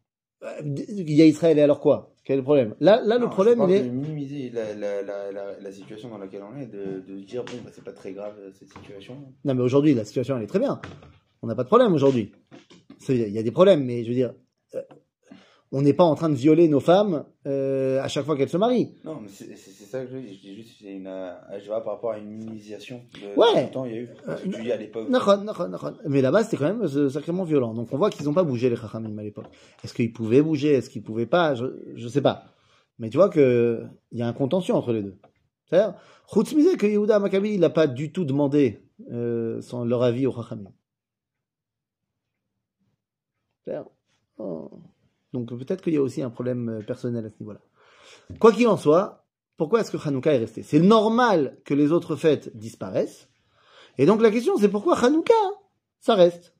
Il y a Israël, et alors quoi? Quel est le problème? Là, là non, le problème, il est. De minimiser la, la, la, la, la situation dans laquelle on est, de, de dire, bon, bah, c'est pas très grave cette situation. Non, mais aujourd'hui, la situation, elle est très bien. On n'a pas de problème aujourd'hui. C'est, il y a des problèmes, mais je veux dire. Euh, on n'est pas en train de violer nos femmes euh, à chaque fois qu'elles se marient. Non, mais c'est, c'est, c'est ça que je dis. Je dis juste, c'est une, euh, je vois par rapport à une minimisation de, ouais. de temps il y a eu. Parce que tu dis à l'époque. N'achon, n'achon, n'achon. Mais là-bas, c'était quand même sacrément violent. Donc on voit qu'ils n'ont pas bougé les Chachamim à l'époque. Est-ce qu'ils pouvaient bouger? Est-ce qu'ils ne pouvaient pas? Je ne sais pas. Mais tu vois qu'il y a un contentieux entre les deux. C'est-à-dire, Chutz misé que Yehuda Maccabi, il n'a pas du tout demandé euh, son, leur avis aux Chachamim. C'est-à-dire, oh. Donc peut-être qu'il y a aussi un problème personnel à ce niveau-là. Quoi qu'il en soit, pourquoi est-ce que Hanouka est resté? C'est normal que les autres fêtes disparaissent. Et donc la question, c'est pourquoi Hanouka, ça reste?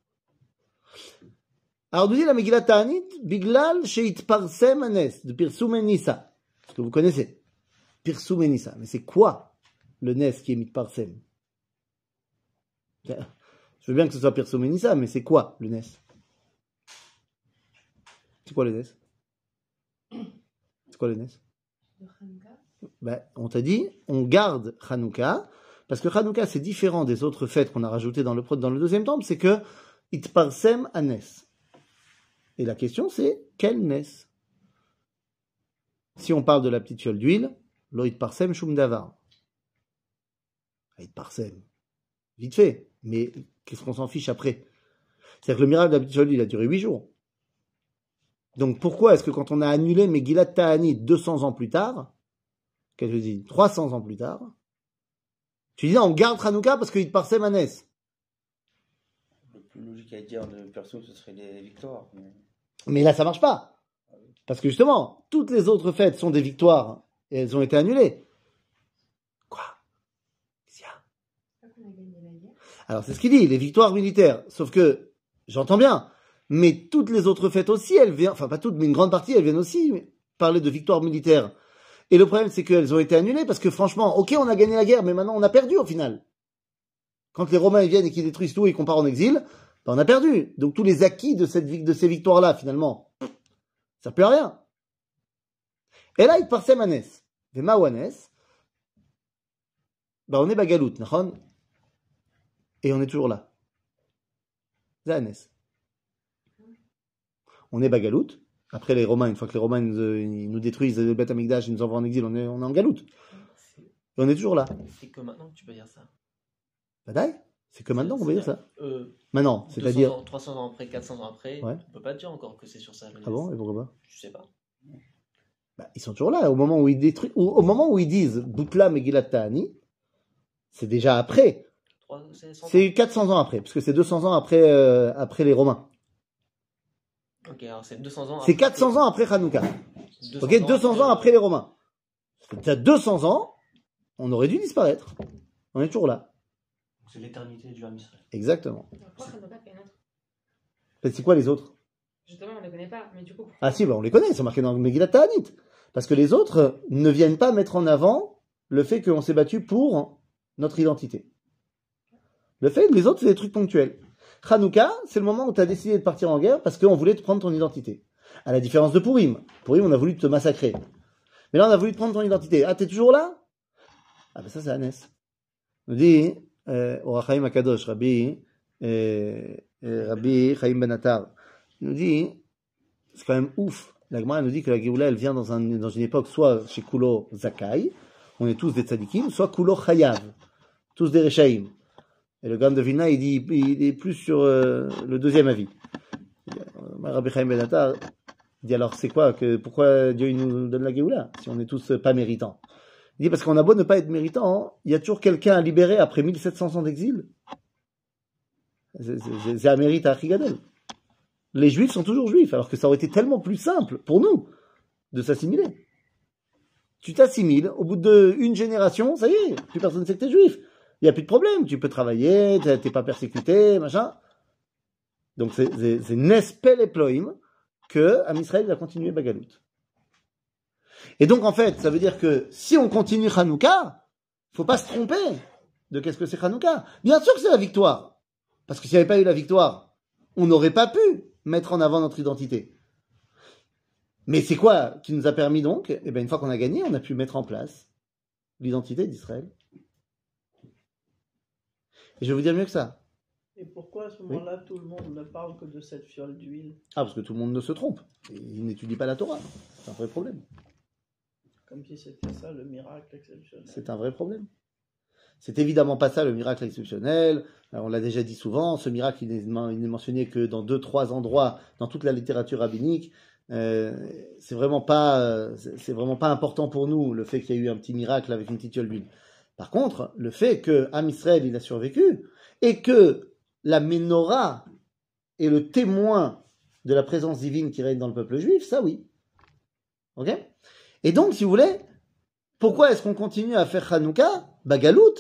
Alors nous dit la Megillat Ta'anit, Biglal sheitparsem hanes, de Pirsum Nissa, ce que vous connaissez. Pirsum Nissa. Mais c'est quoi le nes qui est mitparsem? Je veux bien que ce soit Pirsum Nissa, mais c'est quoi le nes? C'est quoi le nes? C'est quoi le nes? Le Hanouka. Ben, on t'a dit, on garde Hanouka, parce que Hanouka, c'est différent des autres fêtes qu'on a rajoutées dans le, dans le deuxième temple, c'est que Itparsem Hanes. Et la question, c'est quel nes? Si on parle de la petite fiole d'huile, Lo Itparsem Shum Davar. Itparsem. Vite fait. Mais qu'est-ce qu'on s'en fiche après? C'est-à-dire que le miracle de la petite fiole d'huile a duré huit jours. Donc pourquoi est-ce que quand on a annulé Megillat Ta'anit deux cents ans plus tard, qu'est-ce que je dis, trois cents ans plus tard, tu dis non, on garde Hanouka parce qu'il te parsait Manès. Le plus logique à dire de perso, ce serait les victoires. Mais, mais là, ça marche pas. Parce que justement, toutes les autres fêtes sont des victoires et elles ont été annulées. Quoi? Qu'est-ce qu'il y a? Alors c'est ce qu'il dit, les victoires militaires. Sauf que, j'entends bien. Mais toutes les autres fêtes aussi, elles viennent, enfin pas toutes, mais une grande partie, elles viennent aussi parler de victoires militaires. Et le problème, c'est qu'elles ont été annulées parce que franchement, ok, on a gagné la guerre, mais maintenant on a perdu au final. Quand les Romains ils viennent et qu'ils détruisent tout et qu'on part en exil, ben, on a perdu. Donc tous les acquis de, cette, de ces victoires-là, finalement, ça ne sert plus à rien. Et là, il parsait Manès, des Mawanès, ben on est Bagalout, Nahon, et on est toujours là. Zanès. On est Bagalout. Après les Romains, une fois que les Romains ils nous détruisent le Beth Amikdash, ils nous envoient en exil, on est, on est en Galout. C'est... Et on est toujours là. C'est que maintenant que tu peux dire ça. Badaï, c'est que maintenant qu'on peut dire ça. Euh, maintenant, c'est-à-dire. trois cents ans après, quatre cents ans après, ouais. On ne peut pas dire encore que c'est sur ça. Ah bon? Et pourquoi pas? Je ne sais pas. bah, ils sont toujours là. Au moment où ils détruisent, ou, au moment où ils disent Boutla Megillat Ta'ani, c'est déjà après. C'est quatre cents ans après, parce que c'est deux cents ans après, euh, après les Romains. Ok, alors c'est deux cents ans. C'est quatre cents ans après Hanouka. Ok, deux cents ans après les Romains. C'est-à-dire deux cents ans, on aurait dû disparaître. On est toujours là. C'est l'éternité du Ham Israël. Exactement. C'est quoi les autres? Justement, on ne les connaît pas, mais du coup. Ah si, bah on les connaît, ils sont marqués dans Megillat Ta'anit. Parce que les autres ne viennent pas mettre en avant le fait qu'on s'est battu pour notre identité. Le fait, les autres, c'est des trucs ponctuels. Hanouka, c'est le moment où tu as décidé de partir en guerre parce qu'on voulait te prendre ton identité. À la différence de Pourim. Pourim, on a voulu te massacrer. Mais là, on a voulu te prendre ton identité. Ah, t'es toujours là? Ah, ben ça, c'est Hanès. On dit, au Rachaim HaKadosh, Rabbi, euh, Rabbi Chaim Ben Attar, il nous dit, c'est quand même ouf. La Gemara nous dit que la Géoula, elle vient dans, un, dans une époque, soit chez Kulo Zakai, on est tous des tzadikim, soit Kulo Chayav, tous des Rechaim. Et le Gaon de Vilna, il dit, il est plus sur euh, le deuxième avis. Rabbi Chaim Ben Attar dit alors c'est quoi que pourquoi Dieu il nous donne la Géoula si on n'est tous pas méritants? Il dit parce qu'on a beau ne pas être méritants, il y a toujours quelqu'un à libérer après mille sept cents ans d'exil. C'est, c'est, c'est un mérite à Rigadel. Les Juifs sont toujours Juifs, alors que ça aurait été tellement plus simple pour nous de s'assimiler. Tu t'assimiles, au bout d'une génération, ça y est, plus personne ne sait que t'es Juif. Il n'y a plus de problème, tu peux travailler, tu n'es pas persécuté, machin. Donc c'est, c'est, c'est Nespel et Ploïm que Amisraël va continuer Bagalout. Et donc en fait, ça veut dire que si on continue Hanouka, il ne faut pas se tromper de qu'est-ce que c'est Hanouka. Bien sûr que c'est la victoire. Parce que s'il n'y avait pas eu la victoire, on n'aurait pas pu mettre en avant notre identité. Mais c'est quoi qui nous a permis donc? Eh bien, une fois qu'on a gagné, on a pu mettre en place l'identité d'Israël. Et je vais vous dire mieux que ça. Et pourquoi à ce moment-là, oui, tout le monde ne parle que de cette fiole d'huile? Ah, parce que tout le monde ne se trompe. Il n'étudie pas la Torah. C'est un vrai problème. Comme si c'était ça le miracle exceptionnel. C'est un vrai problème. C'est évidemment pas ça le miracle exceptionnel. Alors, on l'a déjà dit souvent, ce miracle, il n'est mentionné que dans deux, trois endroits, dans toute la littérature rabbinique. Euh, c'est vraiment pas, c'est vraiment pas important pour nous, le fait qu'il y ait eu un petit miracle avec une petite fiole d'huile. Par contre, le fait que Am Israël il a survécu et que la Ménorah est le témoin de la présence divine qui règne dans le peuple juif, ça oui. Ok ? Et donc, si vous voulez, pourquoi est-ce qu'on continue à faire Hanouka, Bagalout ?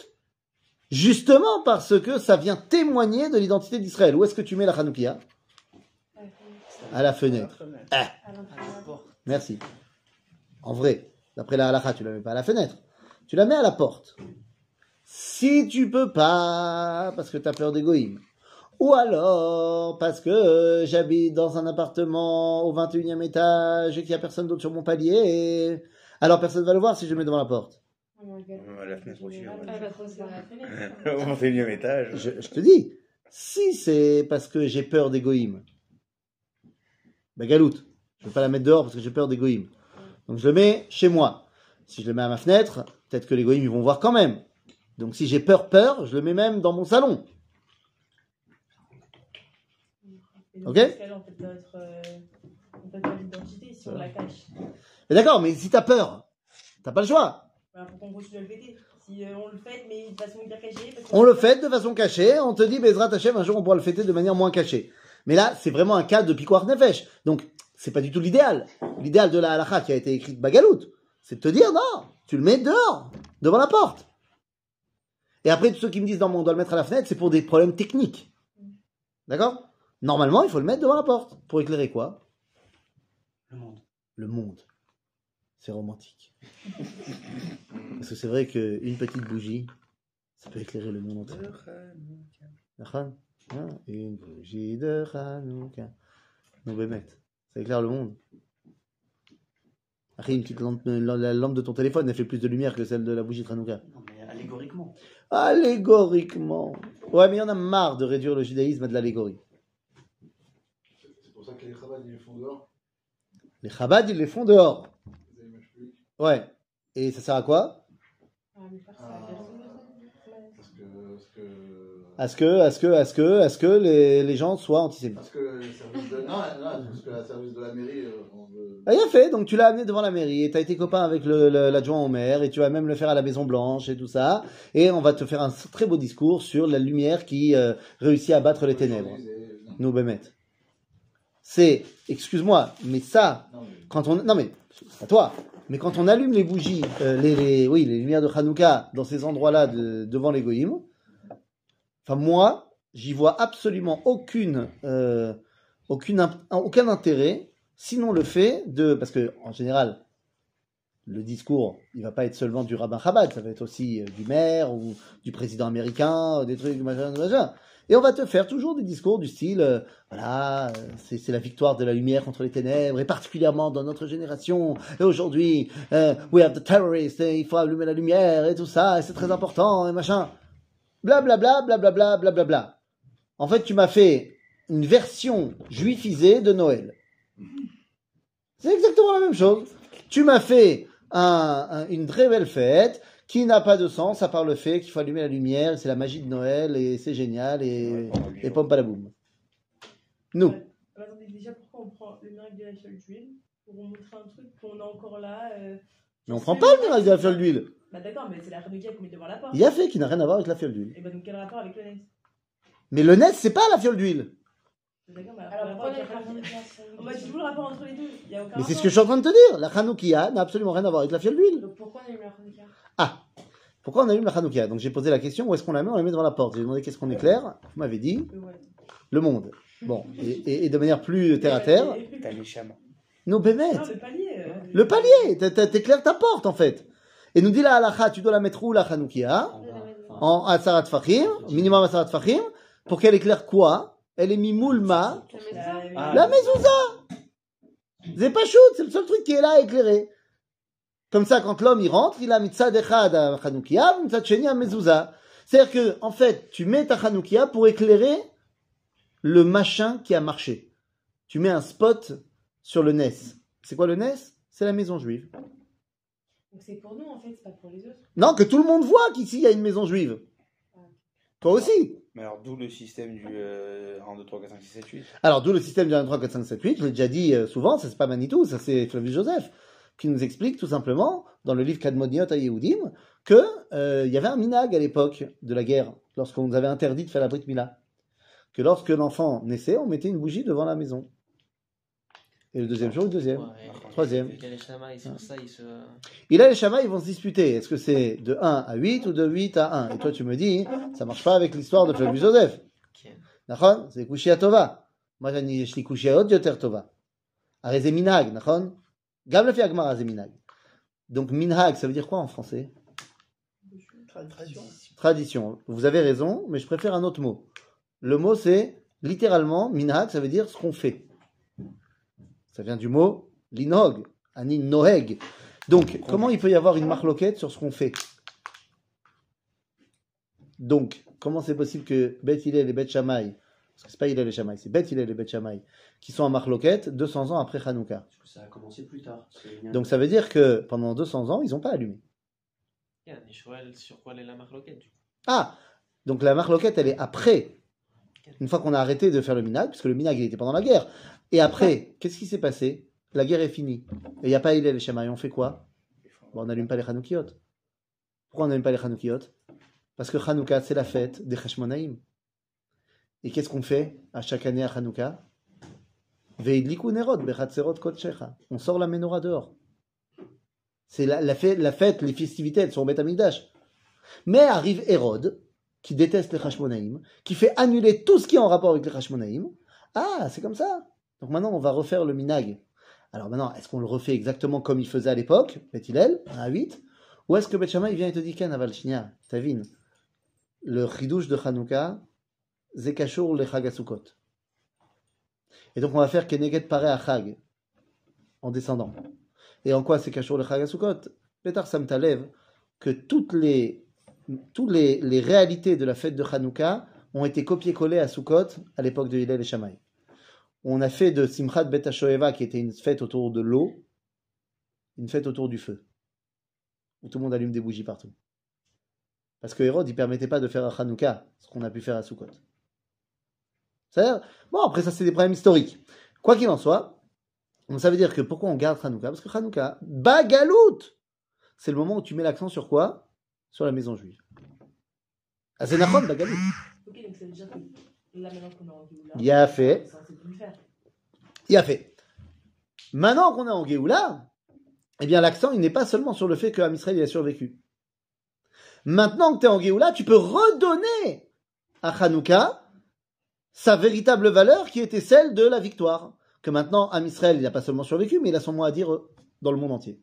Justement parce que ça vient témoigner de l'identité d'Israël. Où est-ce que tu mets la Hanoukia ? À la fenêtre. Ah. Merci. En vrai, d'après la halakha, tu la mets pas à la fenêtre. Tu la mets à la porte. Si tu peux pas, parce que t'as peur des goïms. Ou alors, parce que j'habite dans un appartement au vingt et unième étage et qu'il n'y a personne d'autre sur mon palier. Alors personne va le voir si je le mets devant la porte. À la fenêtre aussi. Au vingt et unième étage. Je, je te dis, si c'est parce que j'ai peur des goïms, bah galoute, je ne peux pas la mettre dehors parce que j'ai peur des goïms. Donc je le mets chez moi. Si je le mets à ma fenêtre, peut-être que les goïms ils vont voir quand même. Donc si j'ai peur, peur, je le mets même dans mon salon. Ok ? On peut pas l'identité si on la cache. Mais d'accord, mais si t'as peur, t'as pas le choix. Voilà, pourquoi on continue à le fêter ? Si on le fête, mais de façon cachée. On le fête de façon cachée, on te dit, Bezrat Hashem, un jour on pourra le fêter de manière moins cachée. Mais là, c'est vraiment un cas de Pikuach Nefesh. Donc, c'est pas du tout l'idéal. L'idéal de la halakha qui a été écrite Bagalout, c'est de te dire, non, tu le mets dehors, devant la porte. Et après, tous ceux qui me disent, non, on doit le mettre à la fenêtre, c'est pour des problèmes techniques. D'accord ? Normalement, il faut le mettre devant la porte. Pour éclairer quoi ? Le monde. Le monde. C'est romantique. Parce que c'est vrai qu'une petite bougie, ça peut éclairer le monde entier. De Hanouka. Une bougie de Hanouka. Non, bémet. Ça éclaire le monde. Après, une petite lampe, la lampe de ton téléphone, elle fait plus de lumière que celle de la bougie de Hanouka. Non, mais allégoriquement. Allégoriquement. Ouais, mais il y en a marre de réduire le judaïsme à de l'allégorie. C'est pour ça que les Chabad, ils les font dehors. Les Chabad, ils les font dehors. Ouais. Et ça sert à quoi? Ah, parce que à ce que, à ce que, à ce que, à ce que les, les gens soient antisémites. Parce que le service de, non, non, parce que le service de la mairie, on veut... Rien fait, donc tu l'as amené devant la mairie, et t'as été copain avec le, le, l'adjoint au maire, et tu vas même le faire à la Maison Blanche, et tout ça, et on va te faire un très beau discours sur la lumière qui euh, réussit à battre les ténèbres. Nous, Bémet. C'est, excuse-moi, mais ça, non, mais... quand on, non mais, c'est à toi. Mais quand on allume les bougies, euh, les, les, oui, les lumières de Hanouka dans ces endroits-là de, devant les Goïm, enfin moi, j'y vois absolument aucune, euh, aucune, aucun intérêt, sinon le fait de, parce que en général, le discours, il ne va pas être seulement du rabbin Chabad, ça va être aussi euh, du maire ou du président américain, des trucs, machin, machin. Et on va te faire toujours des discours du style, euh, voilà, c'est, c'est la victoire de la lumière contre les ténèbres, et particulièrement dans notre génération, et aujourd'hui, euh, we have the terrorists, et il faut allumer la lumière, et tout ça, et c'est très important, et machin. Blablabla, blablabla, blablabla. En fait, tu m'as fait une version juifisée de Noël. C'est exactement la même chose. Tu m'as fait un, un, une très belle fête, qui n'a pas de sens à part le fait qu'il faut allumer la lumière, c'est la magie de Noël et c'est génial et, et pompe à la boum. Nous. Alors, attendez, déjà pourquoi on prend le miracle de la fiole d'huile pour montrer un truc qu'on a encore là euh... Mais on prend pas le miracle de la fiole d'huile. Bah d'accord, mais c'est la Hanouka qu'on met devant la porte. Il y a fait qui n'a rien à voir avec la fiole d'huile. Et bah donc quel rapport avec le N E S? Mais le N E S c'est pas la fiole d'huile. D'accord, mais alors pourquoi on met toujours le rapport entre les deux? Il y a aucun rapport. Mais c'est ce que je suis en train de te dire. La Hanoukia n'a absolument rien à voir avec la fiole d'huile. Donc pourquoi on allume la Hanoukia? Ah, pourquoi on allume la Hanouka? Donc j'ai posé la question, où est-ce qu'on la met? On la met devant la porte. J'ai demandé qu'est-ce qu'on éclaire. Vous m'avez dit le monde. Bon, et, et, et de manière plus terre à terre. T'as les chamas. Non, Bémet. Le palier. Le palier. T'éclaires ta porte en fait. Et nous dit la halakha, tu dois la mettre où la Hanoukia? En Hatzarat Fakhim, minimum Hatzarat Fakhim, pour qu'elle éclaire quoi? Elle est mimoulma. La mezouza. C'est pas chaud, c'est le seul truc qui est là à éclairer. Comme ça, quand l'homme y rentre, il a mitzad echad à Hanoukia, mitzad sheni à mezouza. C'est-à-dire que, en fait, tu mets ta Hanoukia pour éclairer le machin qui a marché. Tu mets un spot sur le N E S. C'est quoi le N E S? C'est la maison juive. Donc c'est pour nous, en fait, c'est pas pour les autres. Non, que tout le monde voit qu'ici, il y a une maison juive. Toi aussi. Mais alors, d'où le système du euh, un, deux, trois, quatre, cinq, six, sept, huit? Alors, d'où le système du un, deux, trois, quatre, cinq, sept, huit, je l'ai déjà dit euh, souvent, ça c'est pas Manitou, ça c'est Flavius Joseph, qui nous explique tout simplement, dans le livre Kadmoniot à Yehudim, qu'il euh, y avait un minag à l'époque de la guerre, lorsqu'on nous avait interdit de faire la Brit Mila. Que lorsque l'enfant naissait, on mettait une bougie devant la maison. Et le deuxième jour, le deuxième, ouais, le troisième. Il a les chamas, ils sont ça, ils se... Il a les chamas, ils vont se disputer. Est-ce que c'est de un à huit ou de huit à un? Et toi, tu me dis, ça marche pas avec l'histoire de Flavius Joseph. Okay. Nachon, c'est Kushia Tova. Moi, je suis Kushia Odioter Tova. Arezé Minag, Nachon. Gamlefi Agmar Arezé Minag. Donc, Minhag, ça veut dire quoi en français? Tradition. Tradition. Vous avez raison, mais je préfère un autre mot. Le mot, c'est littéralement Minhag, ça veut dire ce qu'on fait. Ça vient du mot l'inhog, anin noheg. Donc, comment il peut y avoir une marloquette sur ce qu'on fait? Donc, comment c'est possible que Beth Hillel et Beth Shammai, parce que c'est pas Hillel et Shammai, c'est Beth Hillel et Beth Shammai, qui sont en marloquette deux cents ans après Hanouka. Ça a commencé plus tard. Donc, ça veut dire que pendant deux cents ans, ils n'ont pas allumé. Il y a un échouel sur quoi est la marloquette. Ah, donc la marloquette, elle est après. Une fois qu'on a arrêté de faire le minag, puisque le minag, il était pendant la guerre. Et après, qu'est-ce qui s'est passé? La guerre est finie. Et il n'y a pas Hillel et Shammai. On fait quoi? Bon, on n'allume pas les Hanoukiot. Pourquoi on n'allume pas les Hanoukiot? Parce que Hanouka, c'est la fête des Chashmonaïm. Et qu'est-ce qu'on fait à chaque année à Hanouka? On sort la menorah dehors. C'est la, la, fête, la fête, les festivités, elles sont au Beth Hamikdash. Mais arrive Hérode, qui déteste les Chashmonaïm, qui fait annuler tout ce qui est en rapport avec les Chashmonaïm. Ah, c'est comme ça. Donc maintenant, on va refaire le minag. Alors maintenant, est-ce qu'on le refait exactement comme il faisait à l'époque, Beth Hillel, un à huit? Ou est-ce que Beth Shammai vient et te dit, Ken, Aval Shinya, Tavin, le chidouche de Hanouka, Zekashur le Chag HaSukot. Et donc on va faire Keneget Pare à Chag, en descendant. Et en quoi Zekashur le Chag HaSukot? Petar Samtalev, que toutes les, toutes les, les réalités de la fête de Hanouka ont été copiées-collées à Sukkot à l'époque de Hillel et Shammai. On a fait de Simchat Bet HaShoeva, qui était une fête autour de l'eau, une fête autour du feu. Où tout le monde allume des bougies partout. Parce que Hérode, il ne permettait pas de faire à Hanouka ce qu'on a pu faire à Sukkot. Bon, après ça, c'est des problèmes historiques. Quoi qu'il en soit, donc ça veut dire que pourquoi on garde Hanouka? Parce que Hanouka, bagalout, c'est le moment où tu mets l'accent sur quoi? Sur la maison juive. Ah, c'est Nahon, bagalout. Ok, donc ça veut dire que la mélange qu'on a en Géoula, il a fait. Il a fait. Maintenant qu'on est en Géoula, eh bien l'accent, il n'est pas seulement sur le fait qu'Am Israël a survécu. Maintenant que tu es en Géoula, tu peux redonner à Hanouka sa véritable valeur qui était celle de la victoire. Que maintenant, Am Israël, il n'a pas seulement survécu, mais il a son mot à dire dans le monde entier.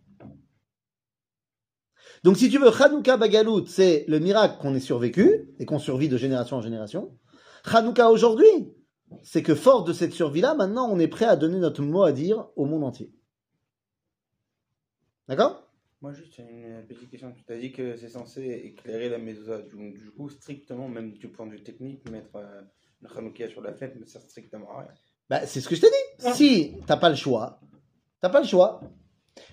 Donc si tu veux, Hanouka Bagalout, c'est le miracle qu'on ait survécu et qu'on survit de génération en génération. Hanouka aujourd'hui, c'est que fort de cette survie-là, maintenant, on est prêt à donner notre mot à dire au monde entier. D'accord ? Moi, juste une petite question. Tu as dit que c'est censé éclairer la mezouza. Du coup, strictement, même du point de vue technique, mettre euh, le Hanouka sur la fête ne sert strictement à rien. Bah, c'est ce que je t'ai dit. Ouais. Si t'as pas le choix, t'as pas le choix.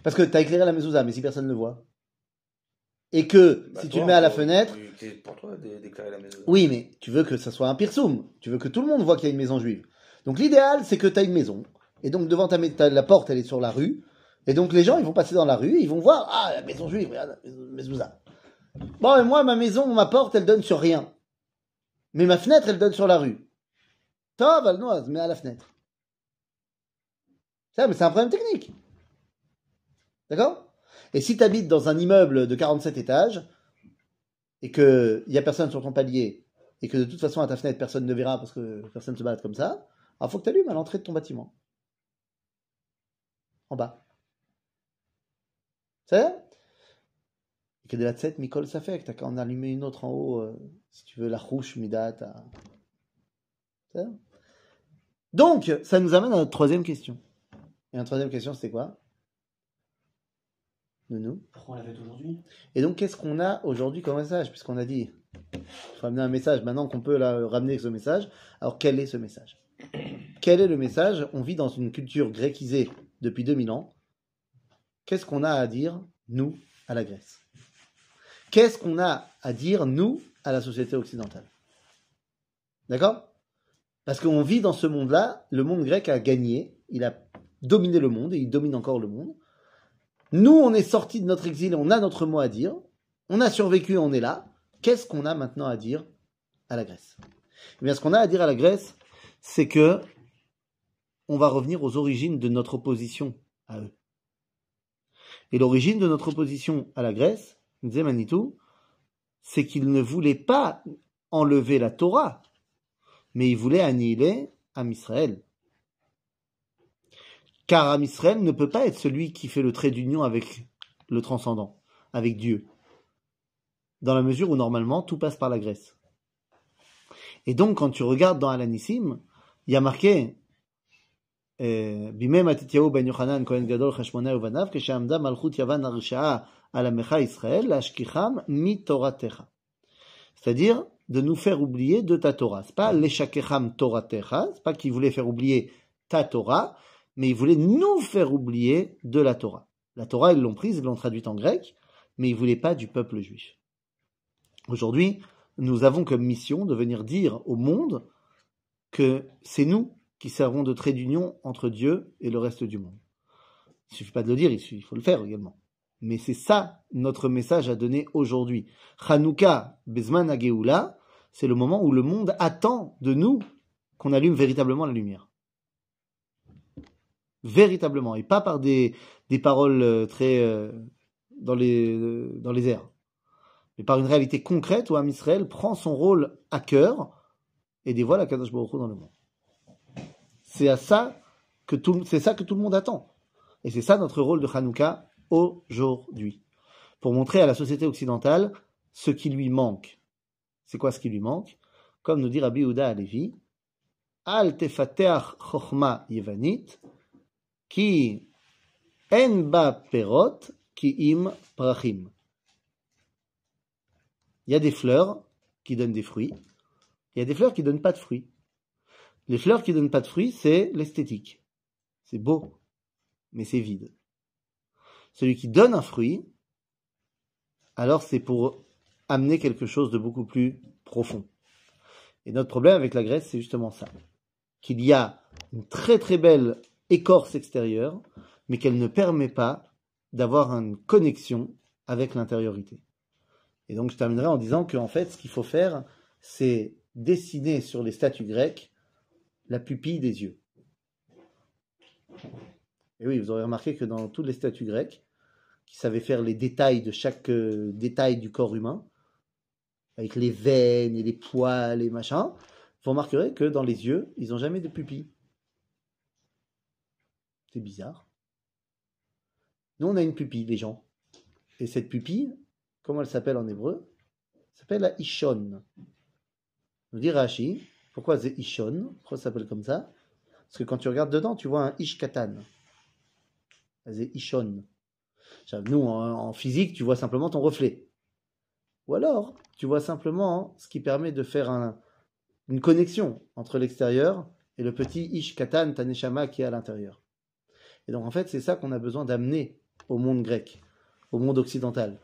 Parce que t'as éclairé la mezouza, mais si personne ne le voit. Et que bah si toi, tu le mets à la pour, fenêtre. Pour toi, d'éclairer la mezouza. Oui, mais tu veux que ça soit un pirsoum. Tu veux que tout le monde voit qu'il y a une maison juive. Donc l'idéal, c'est que t'as une maison. Et donc devant ta t'as, la porte, elle est sur la rue. Et donc les gens, ils vont passer dans la rue, ils vont voir, ah, la maison juive, regarde, la mezouza. Bon, mais moi, ma maison, ma porte, elle donne sur rien. Mais ma fenêtre, elle donne sur la rue. Tov al-noaz, mais à la fenêtre. Ça, mais c'est un problème technique. D'accord ? Et si tu habites dans un immeuble de quarante-sept étages et qu'il n'y a personne sur ton palier et que de toute façon à ta fenêtre personne ne verra parce que personne se balade comme ça, alors il faut que tu allumes à l'entrée de ton bâtiment. En bas. C'est ça ? Et que de la tset, Mikol, ça fait que tu as qu'à en allumer une autre en haut, euh, si tu veux, la rouche, Mida, t'as. C'est ça ? Donc, ça nous amène à notre troisième question. Et la troisième question, c'était quoi ? Nounou. Pourquoi on l'a fait aujourd'hui ? Et donc, qu'est-ce qu'on a aujourd'hui comme message ? Puisqu'on a dit, il faut amener un message. Maintenant qu'on peut là, ramener avec ce message, alors quel est ce message ? Quel est le message ? On vit dans une culture gréquisée depuis deux mille ans. Qu'est-ce qu'on a à dire, nous, à la Grèce ? Qu'est-ce qu'on a à dire, nous, à la société occidentale ? D'accord ? Parce qu'on vit dans ce monde-là, le monde grec a gagné, il a dominé le monde et il domine encore le monde. Nous, on est sortis de notre exil et on a notre mot à dire. On a survécu et on est là. Qu'est-ce qu'on a maintenant à dire à la Grèce ? Eh bien, ce qu'on a à dire à la Grèce, c'est que on va revenir aux origines de notre opposition à eux. Et l'origine de notre opposition à la Grèce, disait Manitou, c'est qu'ils ne voulaient pas enlever la Torah, mais il voulait annihiler Am Israël. Car Am Israël ne peut pas être celui qui fait le trait d'union avec le transcendant, avec Dieu. Dans la mesure où normalement tout passe par la Grèce. Et donc quand tu regardes dans Al-Anissim, il y a marqué Bimem Atityahu ben Yochanan Kohen Gadol Chashmonai Uvanav Keshamda Malchut Yavan Arishaa Alamecha Israël Ashkicham Mi Toratecha. C'est-à-dire de nous faire oublier de ta Torah. Ce n'est pas l'échakecham Torah Techa, ce n'est pas qu'il voulait faire oublier ta Torah, mais il voulait nous faire oublier de la Torah. La Torah, ils l'ont prise, ils l'ont traduite en grec, mais ils ne voulaient pas du peuple juif. Aujourd'hui, nous avons comme mission de venir dire au monde que c'est nous qui servons de trait d'union entre Dieu et le reste du monde. Il ne suffit pas de le dire, il faut le faire également. Mais c'est ça notre message à donner aujourd'hui. Hanouka Bezman Hageoula, c'est le moment où le monde attend de nous qu'on allume véritablement la lumière. Véritablement, et pas par des, des paroles très euh, dans, les, dans les airs, mais par une réalité concrète où Am Israël prend son rôle à cœur et dévoile HaKadosh Baruch Hu dans le monde. C'est, à ça, que tout, c'est ça que tout le monde attend. Et c'est ça notre rôle de Hanouka aujourd'hui, pour montrer à la société occidentale ce qui lui manque. C'est quoi ce qui lui manque ? Comme nous dit Rabbi Yehuda Halevi, Al tefateach chokhma yevanit, ki en ba perot, ki im prachim. Il y a des fleurs qui donnent des fruits, il y a des fleurs qui ne donnent pas de fruits. Les fleurs qui ne donnent pas de fruits, c'est l'esthétique. C'est beau, mais c'est vide. Celui qui donne un fruit, alors c'est pour amener quelque chose de beaucoup plus profond. Et notre problème avec la Grèce, c'est justement ça. Qu'il y a une très très belle écorce extérieure, mais qu'elle ne permet pas d'avoir une connexion avec l'intériorité. Et donc je terminerai en disant qu'en fait, ce qu'il faut faire, c'est dessiner sur les statues grecques la pupille des yeux. Et oui, vous aurez remarqué que dans toutes les statues grecques, qui savaient faire les détails de chaque euh, détail du corps humain, avec les veines et les poils et machin, vous remarquerez que dans les yeux, ils n'ont jamais de pupille. C'est bizarre. Nous, on a une pupille, les gens. Et cette pupille, comment elle s'appelle en hébreu? Elle s'appelle la Ishon. Nous dit Rashi, pourquoi c'est Ishon? Pourquoi ça s'appelle comme ça? Parce que quand tu regardes dedans, tu vois un Ishkatan. C'est Ishon. Nous, en physique, tu vois simplement ton reflet. Ou alors, tu vois simplement ce qui permet de faire un, une connexion entre l'extérieur et le petit Ishkatan Taneshama qui est à l'intérieur. Et donc, en fait, c'est ça qu'on a besoin d'amener au monde grec, au monde occidental.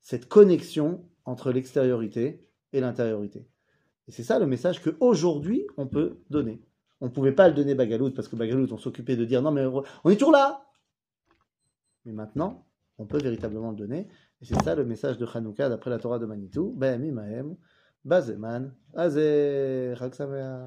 Cette connexion entre l'extériorité et l'intériorité. Et c'est ça le message qu'aujourd'hui, on peut donner. On ne pouvait pas le donner Bagalout, parce que Bagalout, on s'occupait de dire « Non, mais on est toujours là !» Mais maintenant, on peut véritablement le donner. Et c'est ça le message de Hanouka d'après la Torah de Manitou. Ben Mimahem, Bazeman, Azeh, Chag Sameach.